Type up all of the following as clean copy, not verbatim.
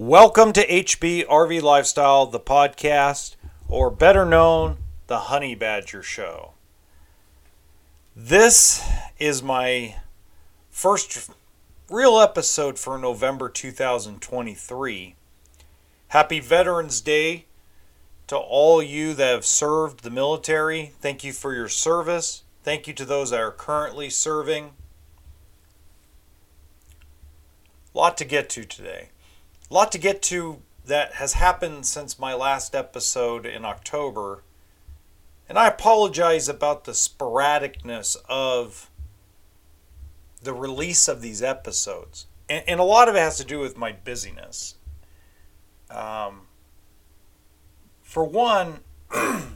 Welcome to HB RV Lifestyle, the podcast, or better known, the Honey Badger Show. This is my first real episode for November 2023. Happy Veterans Day to all you that have served the military. Thank you for your service. Thank you to those that are currently serving. A lot to get to today. A lot to get to that has happened since my last episode in October. And I apologize about the sporadicness of the release of these episodes. And a lot of it has to do with my busyness. For one, I'm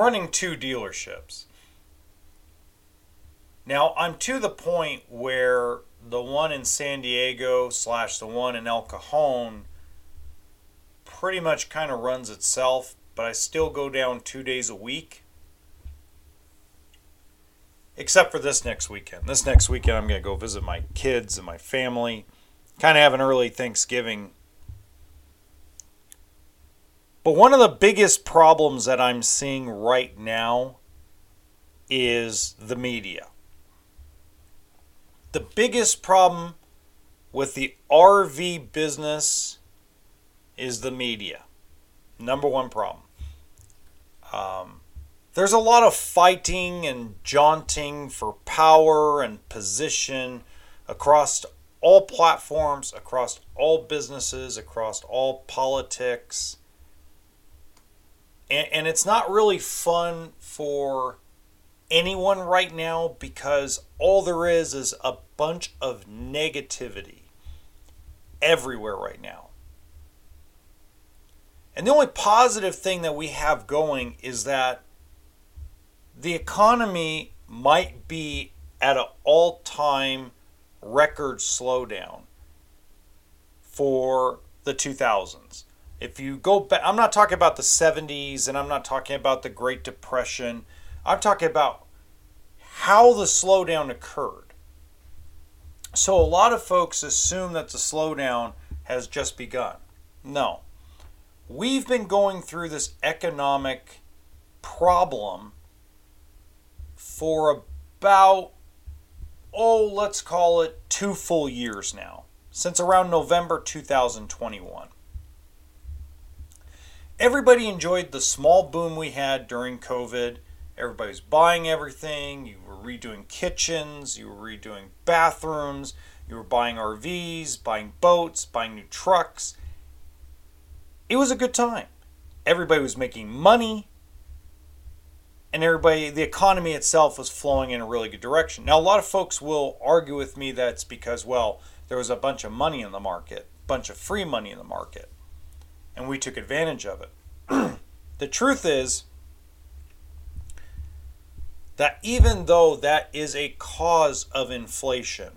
running two dealerships. Now, I'm to the point where the one in San Diego / the one in El Cajon pretty much kind of runs itself, but I still go down 2 days a week. Except for this next weekend. This next weekend I'm going to go visit my kids and my family. Kind of have an early Thanksgiving. But one of the biggest problems that I'm seeing right now is the media. The biggest problem with the RV business is the media. Number one problem. There's a lot of fighting and jaunting for power and position across all platforms, across all businesses, across all politics. And it's not really fun for anyone right now, because all there is a bunch of negativity everywhere right now. And the only positive thing that we have going is that the economy might be at an all-time record slowdown for the 2000s. If you go back, I'm not talking about the 70s, and I'm not talking about the Great Depression. I'm talking about how the slowdown occurred. So a lot of folks assume that the slowdown has just begun. No. We've been going through this economic problem for about, let's call it 2 full years now, since around November 2021. Everybody enjoyed the small boom we had during COVID. Everybody's buying everything. You were redoing kitchens. You were redoing bathrooms. You were buying RVs, buying boats, buying new trucks. It was a good time. Everybody was making money. And the economy itself was flowing in a really good direction. Now, a lot of folks will argue with me that's because, there was a bunch of money in the market, a bunch of free money in the market, and we took advantage of it. The truth is that even though that is a cause of inflation,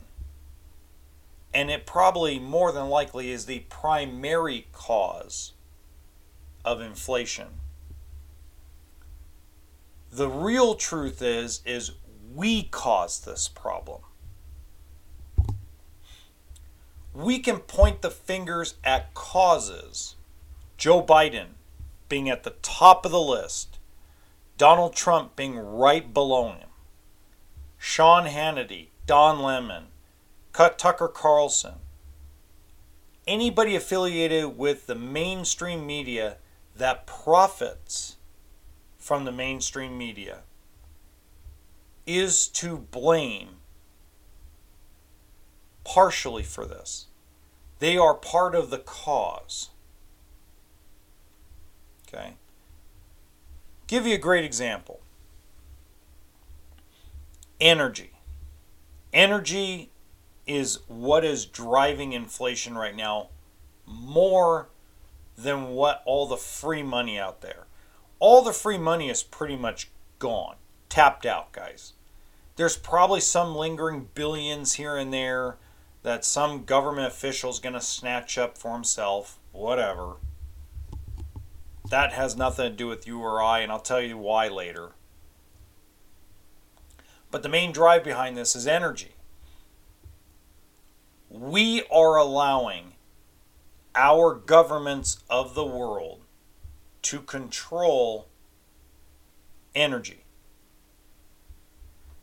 and it probably more than likely is the primary cause of inflation, the real truth is we caused this problem. We can point the fingers at causes. Joe Biden being at the top of the list. Donald Trump being right below him. Sean Hannity, Don Lemon, Tucker Carlson. Anybody affiliated with the mainstream media that profits from the mainstream media is to blame partially for this. They are part of the cause. Okay? Give you a great example. Energy. Energy is what is driving inflation right now more than what all the free money out there. All the free money is pretty much gone. Tapped out, guys. There's probably some lingering billions here and there that some government official's going to snatch up for himself. Whatever. That has nothing to do with you or I, and I'll tell you why later. But the main drive behind this is energy. We are allowing our governments of the world to control energy.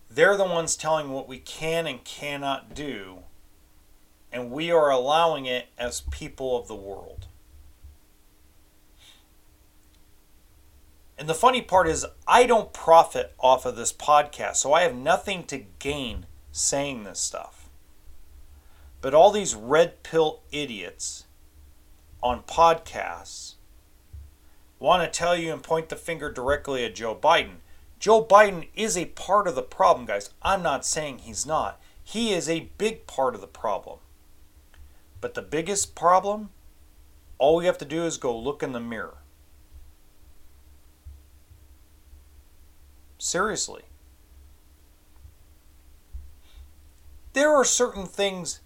They're the ones telling what we can and cannot do, and we are allowing it as people of the world. And the funny part is, I don't profit off of this podcast, so I have nothing to gain saying this stuff. But all these red pill idiots on podcasts want to tell you and point the finger directly at Joe Biden. Joe Biden is a part of the problem, guys. I'm not saying he's not. He is a big part of the problem. But the biggest problem, all we have to do is go look in the mirror. Seriously. There are certain things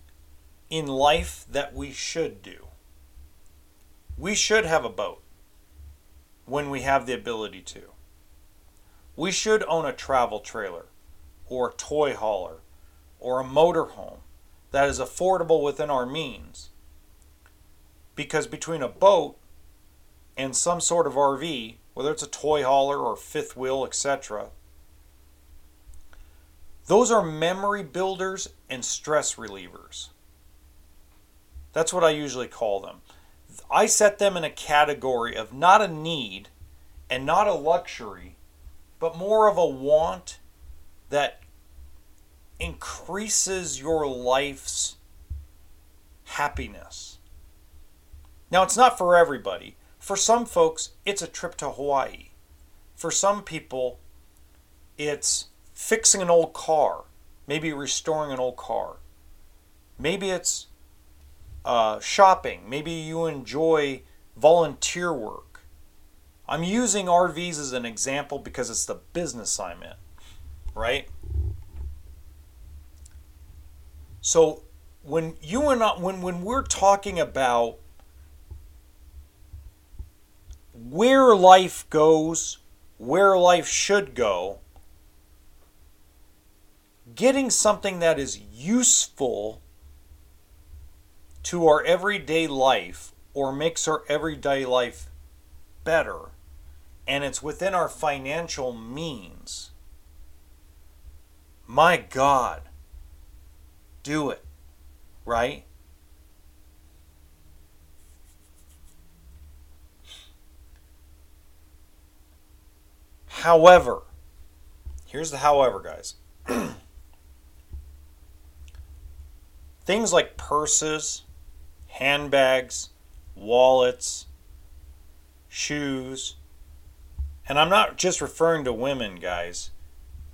in life that we should do. We should have a boat when we have the ability to. We should own a travel trailer or a toy hauler or a motorhome that is affordable within our means. Because between a boat and some sort of RV, whether it's a toy hauler or fifth wheel, etc., those are memory builders and stress relievers. That's what I usually call them. I set them in a category of not a need and not a luxury, but more of a want that increases your life's happiness. Now, it's not for everybody. For some folks, it's a trip to Hawaii. For some people, it's fixing an old car, maybe restoring an old car. Maybe it's shopping. Maybe you enjoy volunteer work. I'm using RVs as an example because it's the business I'm in, right? So when you and I, when we're talking about where life goes, where life should go, getting something that is useful to our everyday life or makes our everyday life better, and it's within our financial means, my God, do it, right? However, here's the however, guys. Things like purses, handbags, wallets, shoes. And I'm not just referring to women, guys.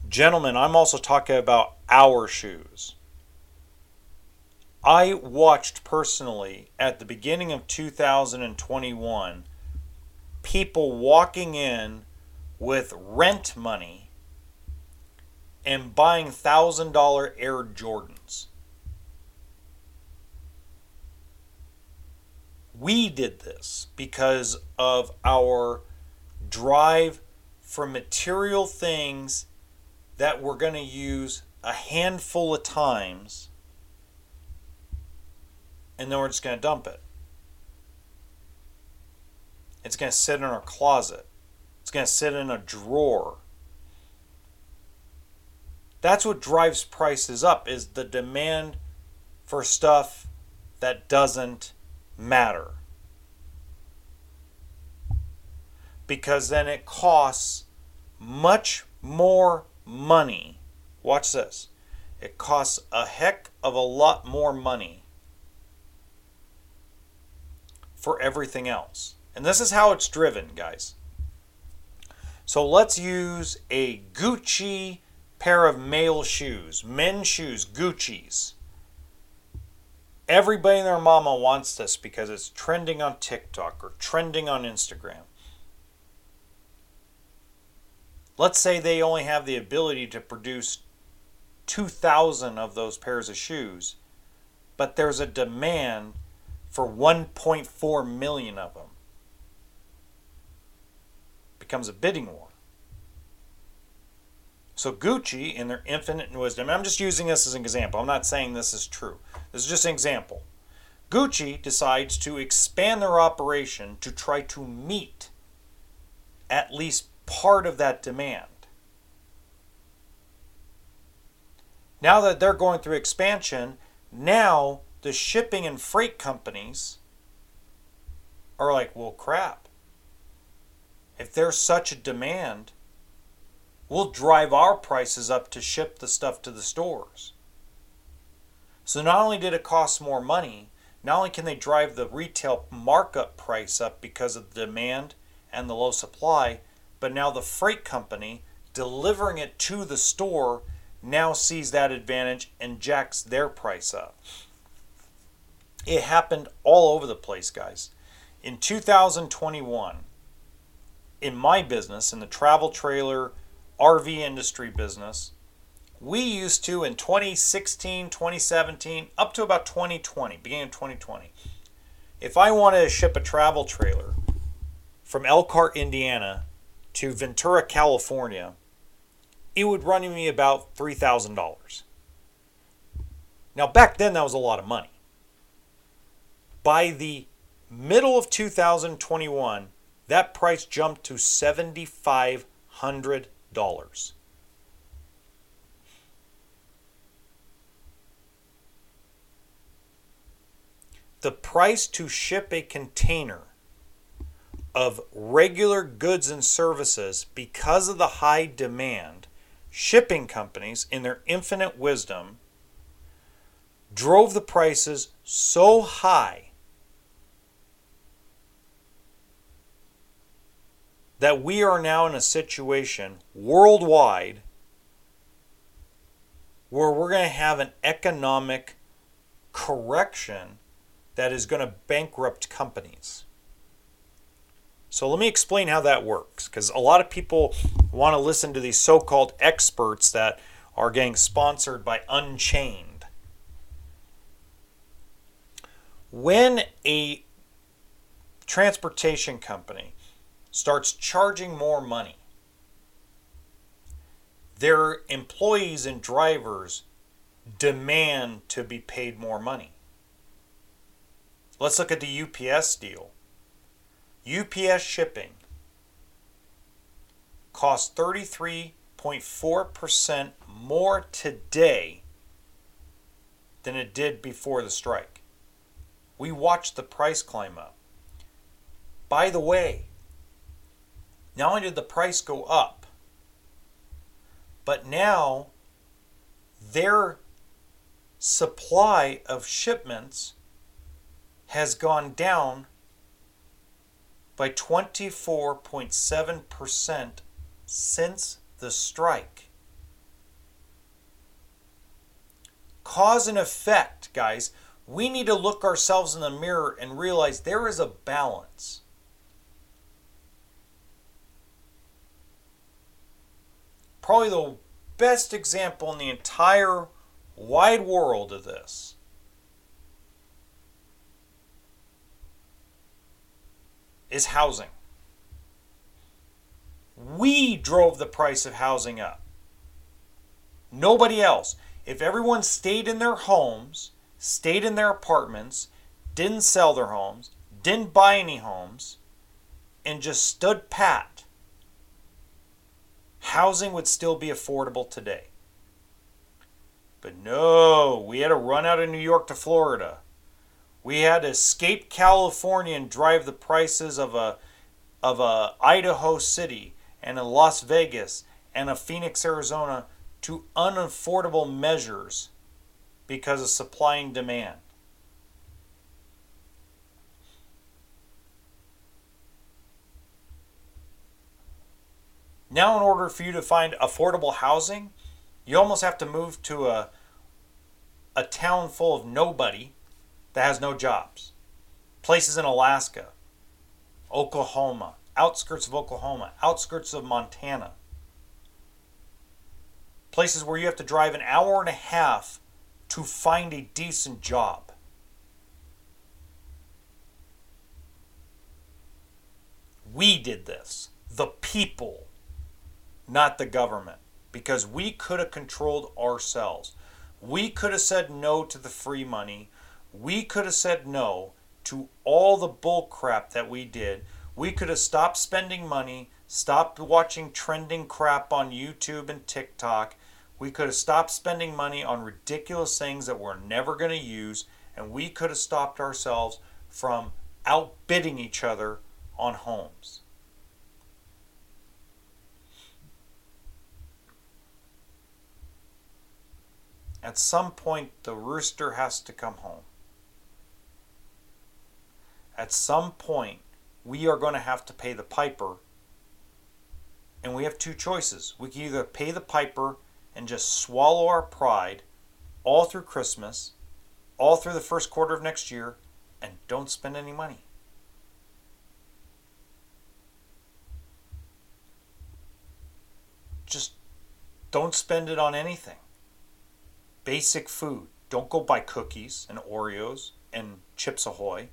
Gentlemen, I'm also talking about our shoes. I watched personally at the beginning of 2021 people walking in with rent money and buying $1,000 Air Jordans. We did this because of our drive for material things that we're going to use a handful of times, and then we're just going to dump it. It's going to sit in our closet. It's going to sit in a drawer. That's what drives prices up, is the demand for stuff that doesn't matter. Because then it costs much more money. Watch this. It costs a heck of a lot more money for everything else. And this is how it's driven, guys. So let's use a Gucci pair of male shoes, men's shoes, Gucci's. Everybody and their mama wants this because it's trending on TikTok or trending on Instagram. Let's say they only have the ability to produce 2,000 of those pairs of shoes, but there's a demand for 1.4 million of them. Becomes a bidding war. So Gucci, in their infinite wisdom, I'm just using this as an example. I'm not saying this is true. This is just an example. Gucci decides to expand their operation to try to meet at least part of that demand. Now that they're going through expansion, now the shipping and freight companies are like, well, crap. If there's such a demand, we'll drive our prices up to ship the stuff to the stores. So not only did it cost more money, not only can they drive the retail markup price up because of the demand and the low supply, but now the freight company delivering it to the store now sees that advantage and jacks their price up. It happened all over the place, guys. In 2021, in my business, in the travel trailer, RV industry business, we used to, in 2016, 2017, up to about 2020, beginning of 2020, if I wanted to ship a travel trailer from Elkhart, Indiana to Ventura, California, it would run me about $3,000. Now, back then, that was a lot of money. By the middle of 2021, that price jumped to $7,500. The price to ship a container of regular goods and services, because of the high demand, shipping companies, in their infinite wisdom, drove the prices so high that we are now in a situation worldwide where we're going to have an economic correction that is going to bankrupt companies. So let me explain how that works, because a lot of people want to listen to these so-called experts that are getting sponsored by Unchained. When a transportation company starts charging more money, their employees and drivers demand to be paid more money. Let's look at the UPS deal. UPS shipping costs 33.4% more today than it did before the strike. We watched the price climb up. By the way, not only did the price go up, but now their supply of shipments has gone down by 24.7% since the strike. Cause and effect, guys. We need to look ourselves in the mirror and realize there is a balance. Probably the best example in the entire wide world of this is housing. We drove the price of housing up. Nobody else. If everyone stayed in their homes, stayed in their apartments, didn't sell their homes, didn't buy any homes, and just stood pat, housing would still be affordable today. But no, we had to run out of New York to Florida. We had to escape California and drive the prices of a Idaho City and a Las Vegas and a Phoenix, Arizona to unaffordable measures because of supply and demand. Now, in order for you to find affordable housing, you almost have to move to a town full of nobody that has no jobs. Places in Alaska, Oklahoma, outskirts of Oklahoma, outskirts of Montana. Places where you have to drive an hour and a half to find a decent job. We did this, the people, not the government, because we could have controlled ourselves. We could have said no to the free money. We could have said no to all the bull crap that we did. We could have stopped spending money, stopped watching trending crap on YouTube and TikTok. We could have stopped spending money on ridiculous things that we're never going to use, and we could have stopped ourselves from outbidding each other on homes. At some point, the rooster has to come home. At some point, we are going to have to pay the piper. And we have two choices. We can either pay the piper and just swallow our pride all through Christmas, all through the first quarter of next year, and don't spend any money. Just don't spend it on anything. Basic food. Don't go buy cookies and Oreos and Chips Ahoy.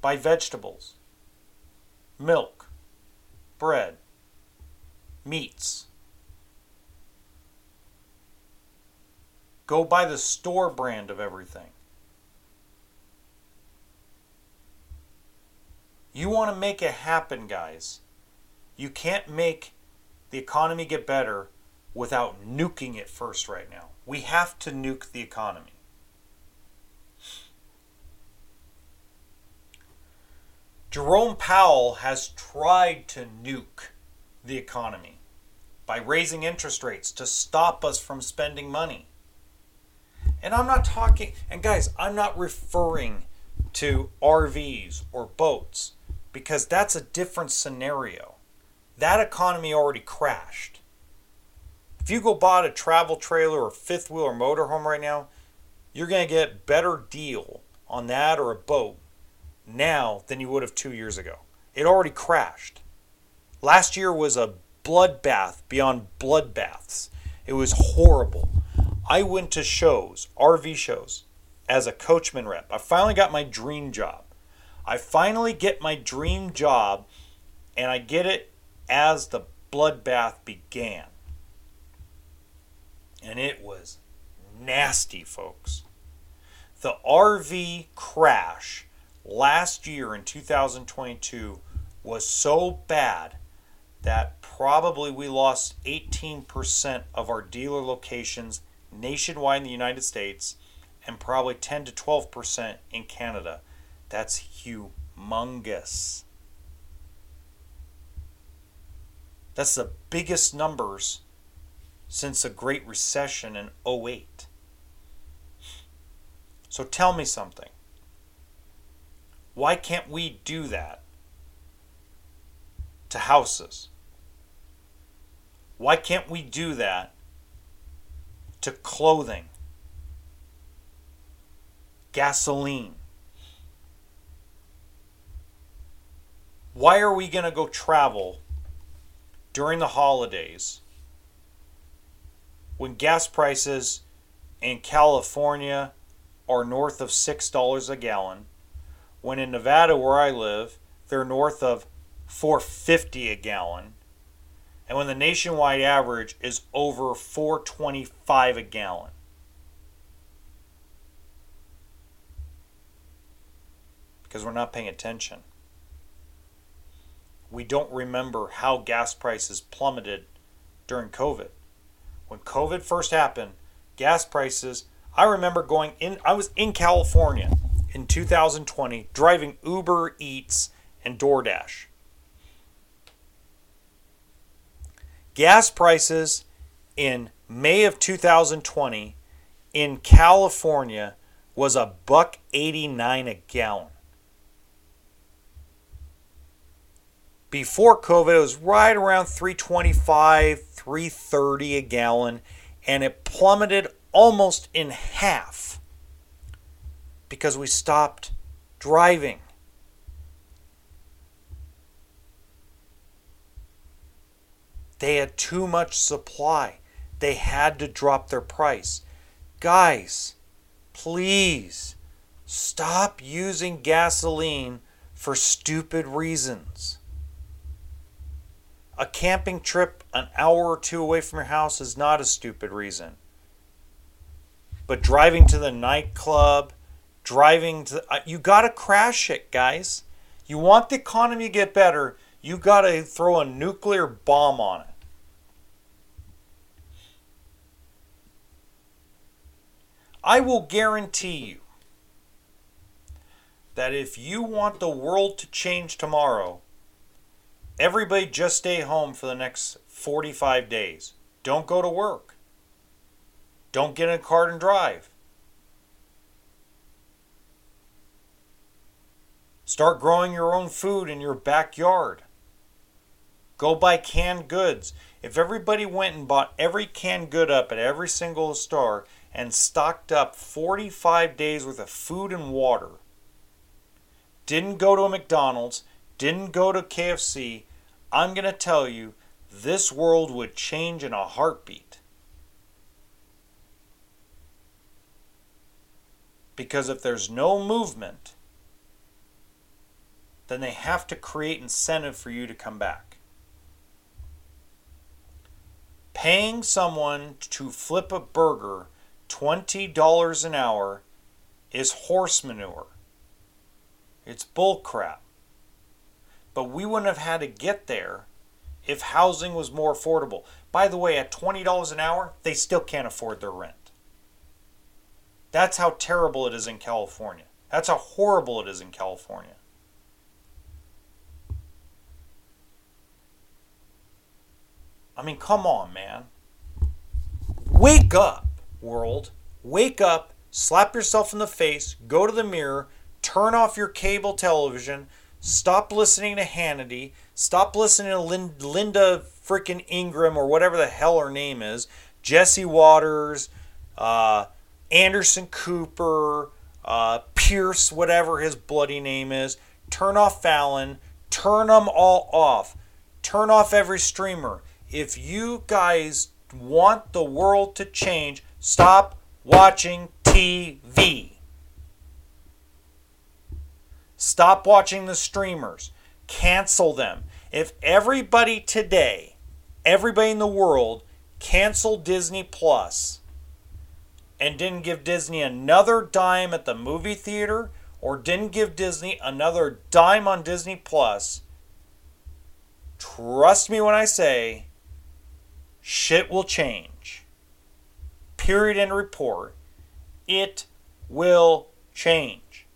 Buy vegetables, milk, bread, meats. Go buy the store brand of everything. You want to make it happen, guys. You can't make the economy get better without nuking it first right now. We have to nuke the economy. Jerome Powell has tried to nuke the economy by raising interest rates to stop us from spending money. And I'm not talking, and guys, I'm not referring to RVs or boats, because that's a different scenario. That economy already crashed. If you go buy a travel trailer or fifth wheel or motorhome right now, you're going to get a better deal on that or a boat now than you would have 2 years ago. It already crashed. Last year was a bloodbath beyond bloodbaths. It was horrible. I went to shows, RV shows, as a coachman rep. I finally got my dream job. I finally get my dream job, and I get it as the bloodbath began. And it was nasty, folks. The RV crash last year in 2022 was so bad that probably we lost 18% of our dealer locations nationwide in the United States and probably 10 to 12% in Canada. That's humongous. That's the biggest numbers since the Great Recession in 2008. So tell me something. Why can't we do that to houses? Why can't we do that to clothing, gasoline? Why are we going to go travel during the holidays when gas prices in California are north of $6 a gallon, when in Nevada where I live, they're north of $4.50 a gallon, and when the nationwide average is over $4.25 a gallon? Because we're not paying attention. We don't remember how gas prices plummeted during COVID. When COVID first happened, gas prices, I remember going in, I was in California in 2020 driving Uber Eats and DoorDash. Gas prices in May of 2020 in California was $1.89 a gallon. Before COVID, it was right around $3.25, $3.30 a gallon, and it plummeted almost in half because we stopped driving. They had too much supply. They had to drop their price. Guys, please stop using gasoline for stupid reasons. A camping trip an hour or two away from your house is not a stupid reason. But driving to the nightclub driving to, you got to crash it, guys. You want the economy to get better, you got to throw a nuclear bomb on it. I will guarantee you that if you want the world to change tomorrow, everybody just stay home for the next 45 days. Don't go to work. Don't get in a car and drive. Start growing your own food in your backyard. Go buy canned goods. If everybody went and bought every canned good up at every single store and stocked up 45 days worth of food and water, didn't go to a McDonald's, didn't go to KFC, I'm going to tell you, this world would change in a heartbeat. Because if there's no movement, then they have to create incentive for you to come back. Paying someone to flip a burger $20 an hour is horse manure. It's bullcrap. But we wouldn't have had to get there if housing was more affordable. By the way, at $20 an hour, they still can't afford their rent. That's how terrible it is in California. That's how horrible it is in California. I mean, come on, man. Wake up, world. Wake up, slap yourself in the face, go to the mirror, turn off your cable television, stop listening to Hannity, stop listening to Linda freaking Ingram or whatever the hell her name is, Jesse Waters, Anderson Cooper, Pierce, whatever his bloody name is. Turn off Fallon. Turn them all off. Turn off every streamer. If you guys want the world to change, stop watching TV. Stop watching the streamers. Cancel them. If everybody today, everybody in the world, canceled Disney Plus and didn't give Disney another dime at the movie theater or didn't give Disney another dime on Disney Plus, trust me when I say, shit will change. Period and report. It will change.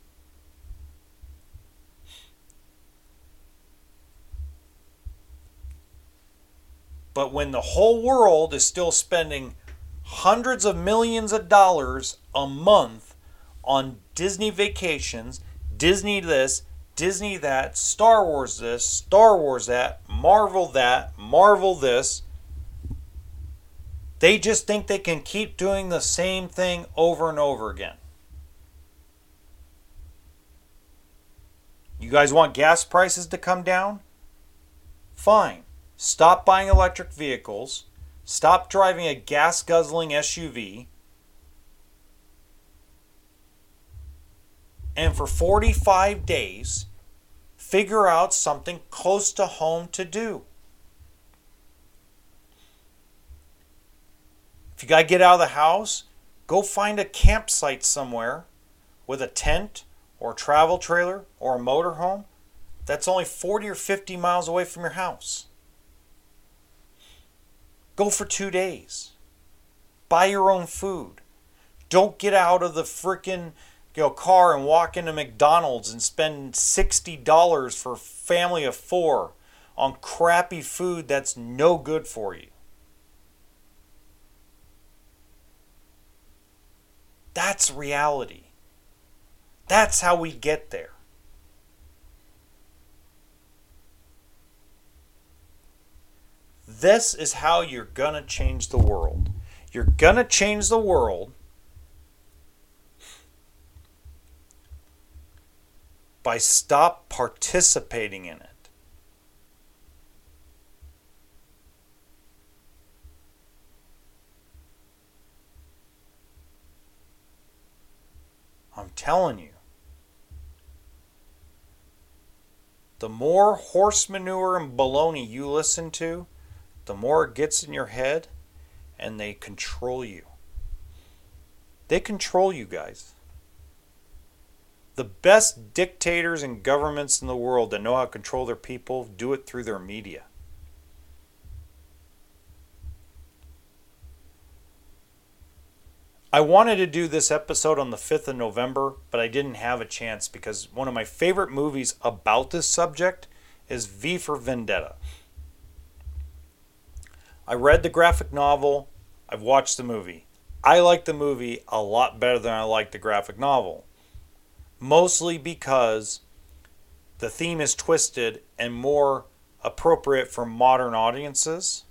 But when the whole world is still spending hundreds of millions of dollars a month on Disney vacations, Disney this, Disney that, Star Wars this, Star Wars that, Marvel this, they just think they can keep doing the same thing over and over again. You guys want gas prices to come down? Fine. Stop buying electric vehicles. Stop driving a gas-guzzling SUV. And for 45 days, figure out something close to home to do. If you got to get out of the house, go find a campsite somewhere with a tent or a travel trailer or a motorhome that's only 40 or 50 miles away from your house. Go for 2 days. Buy your own food. Don't get out of the frickin' car and walk into McDonald's and spend $60 for a family of four on crappy food that's no good for you. That's reality. That's how we get there. This is how you're going to change the world. You're going to change the world by stop participating in it. I'm telling you, the more horse manure and baloney you listen to, the more it gets in your head and they control you. They control you guys. The best dictators and governments in the world that know how to control their people do it through their media. I wanted to do this episode on the 5th of November, but I didn't have a chance because one of my favorite movies about this subject is V for Vendetta. I read the graphic novel. I've watched the movie. I like the movie a lot better than I like the graphic novel, mostly because the theme is twisted and more appropriate for modern audiences.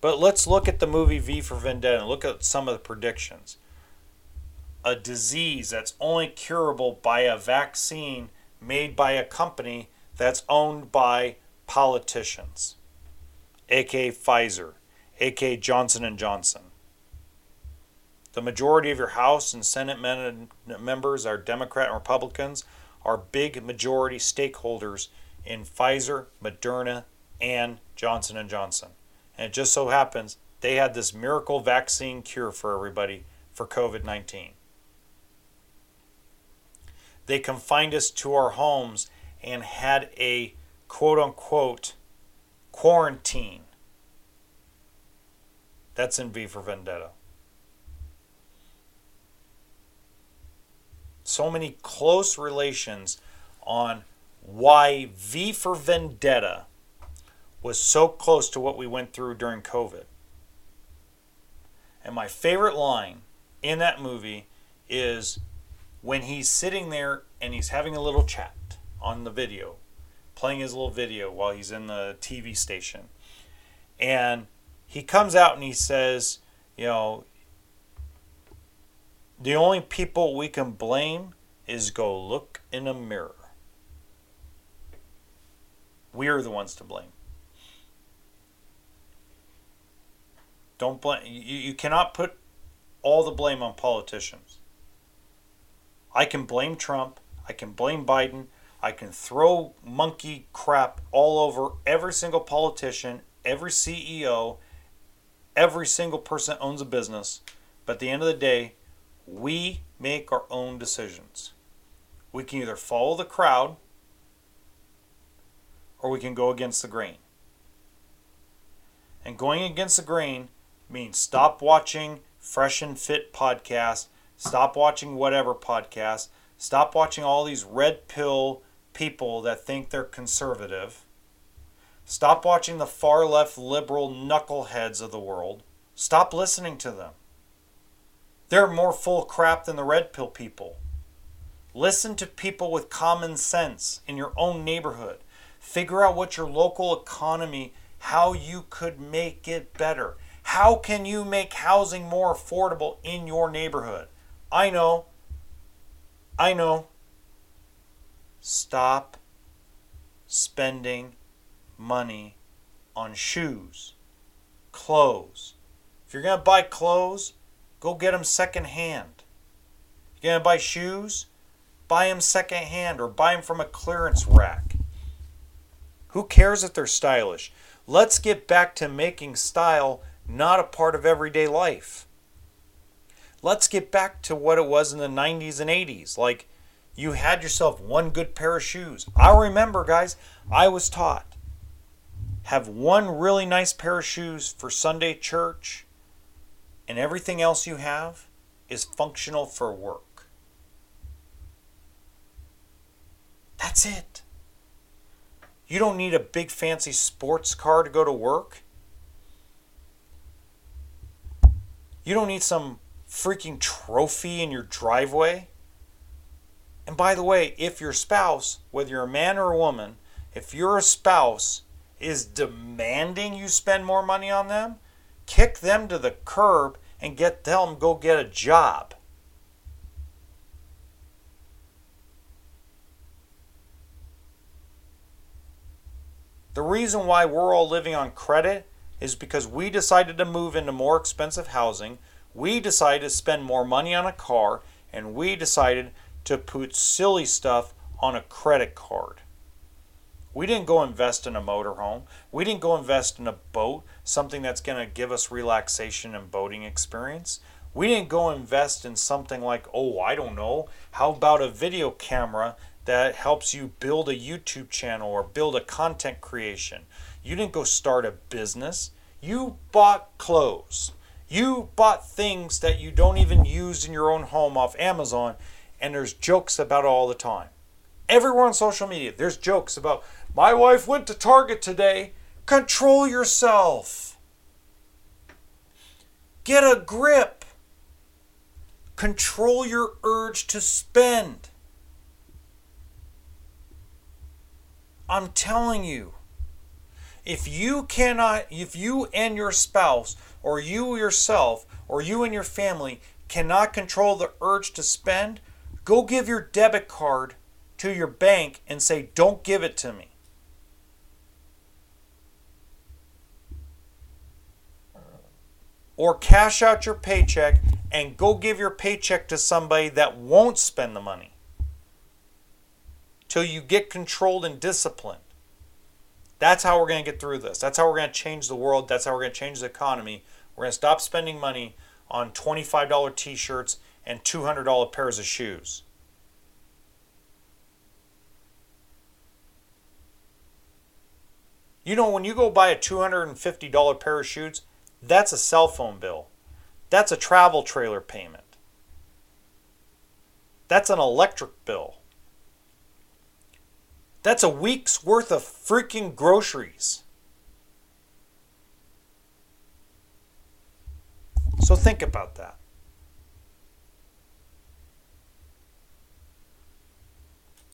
But let's look at the movie V for Vendetta and look at some of the predictions. A disease that's only curable by a vaccine made by a company that's owned by politicians, aka Pfizer, aka Johnson & Johnson. The majority of your House and Senate members are Democrat and Republicans, are big majority stakeholders in Pfizer, Moderna, and Johnson & Johnson. And it just so happens they had this miracle vaccine cure for everybody for COVID-19. They confined us to our homes and had a quote-unquote quarantine. That's in V for Vendetta. So many close relations on why V for Vendetta was so close to what we went through during COVID. And my favorite line in that movie is when he's sitting there and he's having a little chat on the video, playing his little video while he's in the TV station. And he comes out and he says, you know, the only people we can blame is go look in a mirror. We are the ones to blame. Don't blame. You cannot put all the blame on politicians. I can blame Trump. I can blame Biden. I can throw monkey crap all over every single politician, every CEO, every single person that owns a business. But at the end of the day, we make our own decisions. We can either follow the crowd or we can go against the grain. And going against the grain means stop watching Fresh and Fit podcast, stop watching whatever podcast, stop watching all these red pill people that think they're conservative, stop watching the far left liberal knuckleheads of the world, stop listening to them. They're more full of crap than the red pill people. Listen to people with common sense in your own neighborhood. Figure out what your local economy, how you could make it better. How can you make housing more affordable in your neighborhood? I know. Stop spending money on shoes, clothes. If you're going to buy clothes, go get them secondhand. You're going to buy shoes? Buy them secondhand or buy them from a clearance rack. Who cares if they're stylish? Let's get back to making style not a part of everyday life. Let's get back to what it was in the 90s and 80s. Like, you had yourself one good pair of shoes. I remember, guys, I was taught, have one really nice pair of shoes for Sunday church, and everything else you have is functional for work. That's it. You don't need a big fancy sports car to go to work. You don't need some freaking trophy in your driveway. And by the way, if your spouse, whether you're a man or a woman, if your spouse is demanding you spend more money on them, kick them to the curb and get them go get a job. The reason why we're all living on credit is because we decided to move into more expensive housing, we decided to spend more money on a car, and we decided to put silly stuff on a credit card. We didn't go invest in a motorhome. We didn't go invest in a boat, something that's going to give us relaxation and boating experience. We didn't go invest in something like, oh, I don't know, how about a video camera that helps you build a YouTube channel or build a content creation? You didn't go start a business. You bought clothes. You bought things that you don't even use in your own home off Amazon, and there's jokes about it all the time. Everywhere on social media, there's jokes about, my wife went to Target today. Control yourself. Get a grip. Control your urge to spend. I'm telling you, if you and your spouse, or you yourself, or you and your family cannot control the urge to spend, go give your debit card to your bank and say, don't give it to me. Or cash out your paycheck and go give your paycheck to somebody that won't spend the money till you get controlled and disciplined. That's how we're going to get through this. That's how we're going to change the world. That's how we're going to change the economy. We're going to stop spending money on $25 t-shirts and $200 pairs of shoes. You know, when you go buy a $250 pair of shoes, that's a cell phone bill. That's a travel trailer payment. That's an electric bill. That's a week's worth of freaking groceries. So think about that.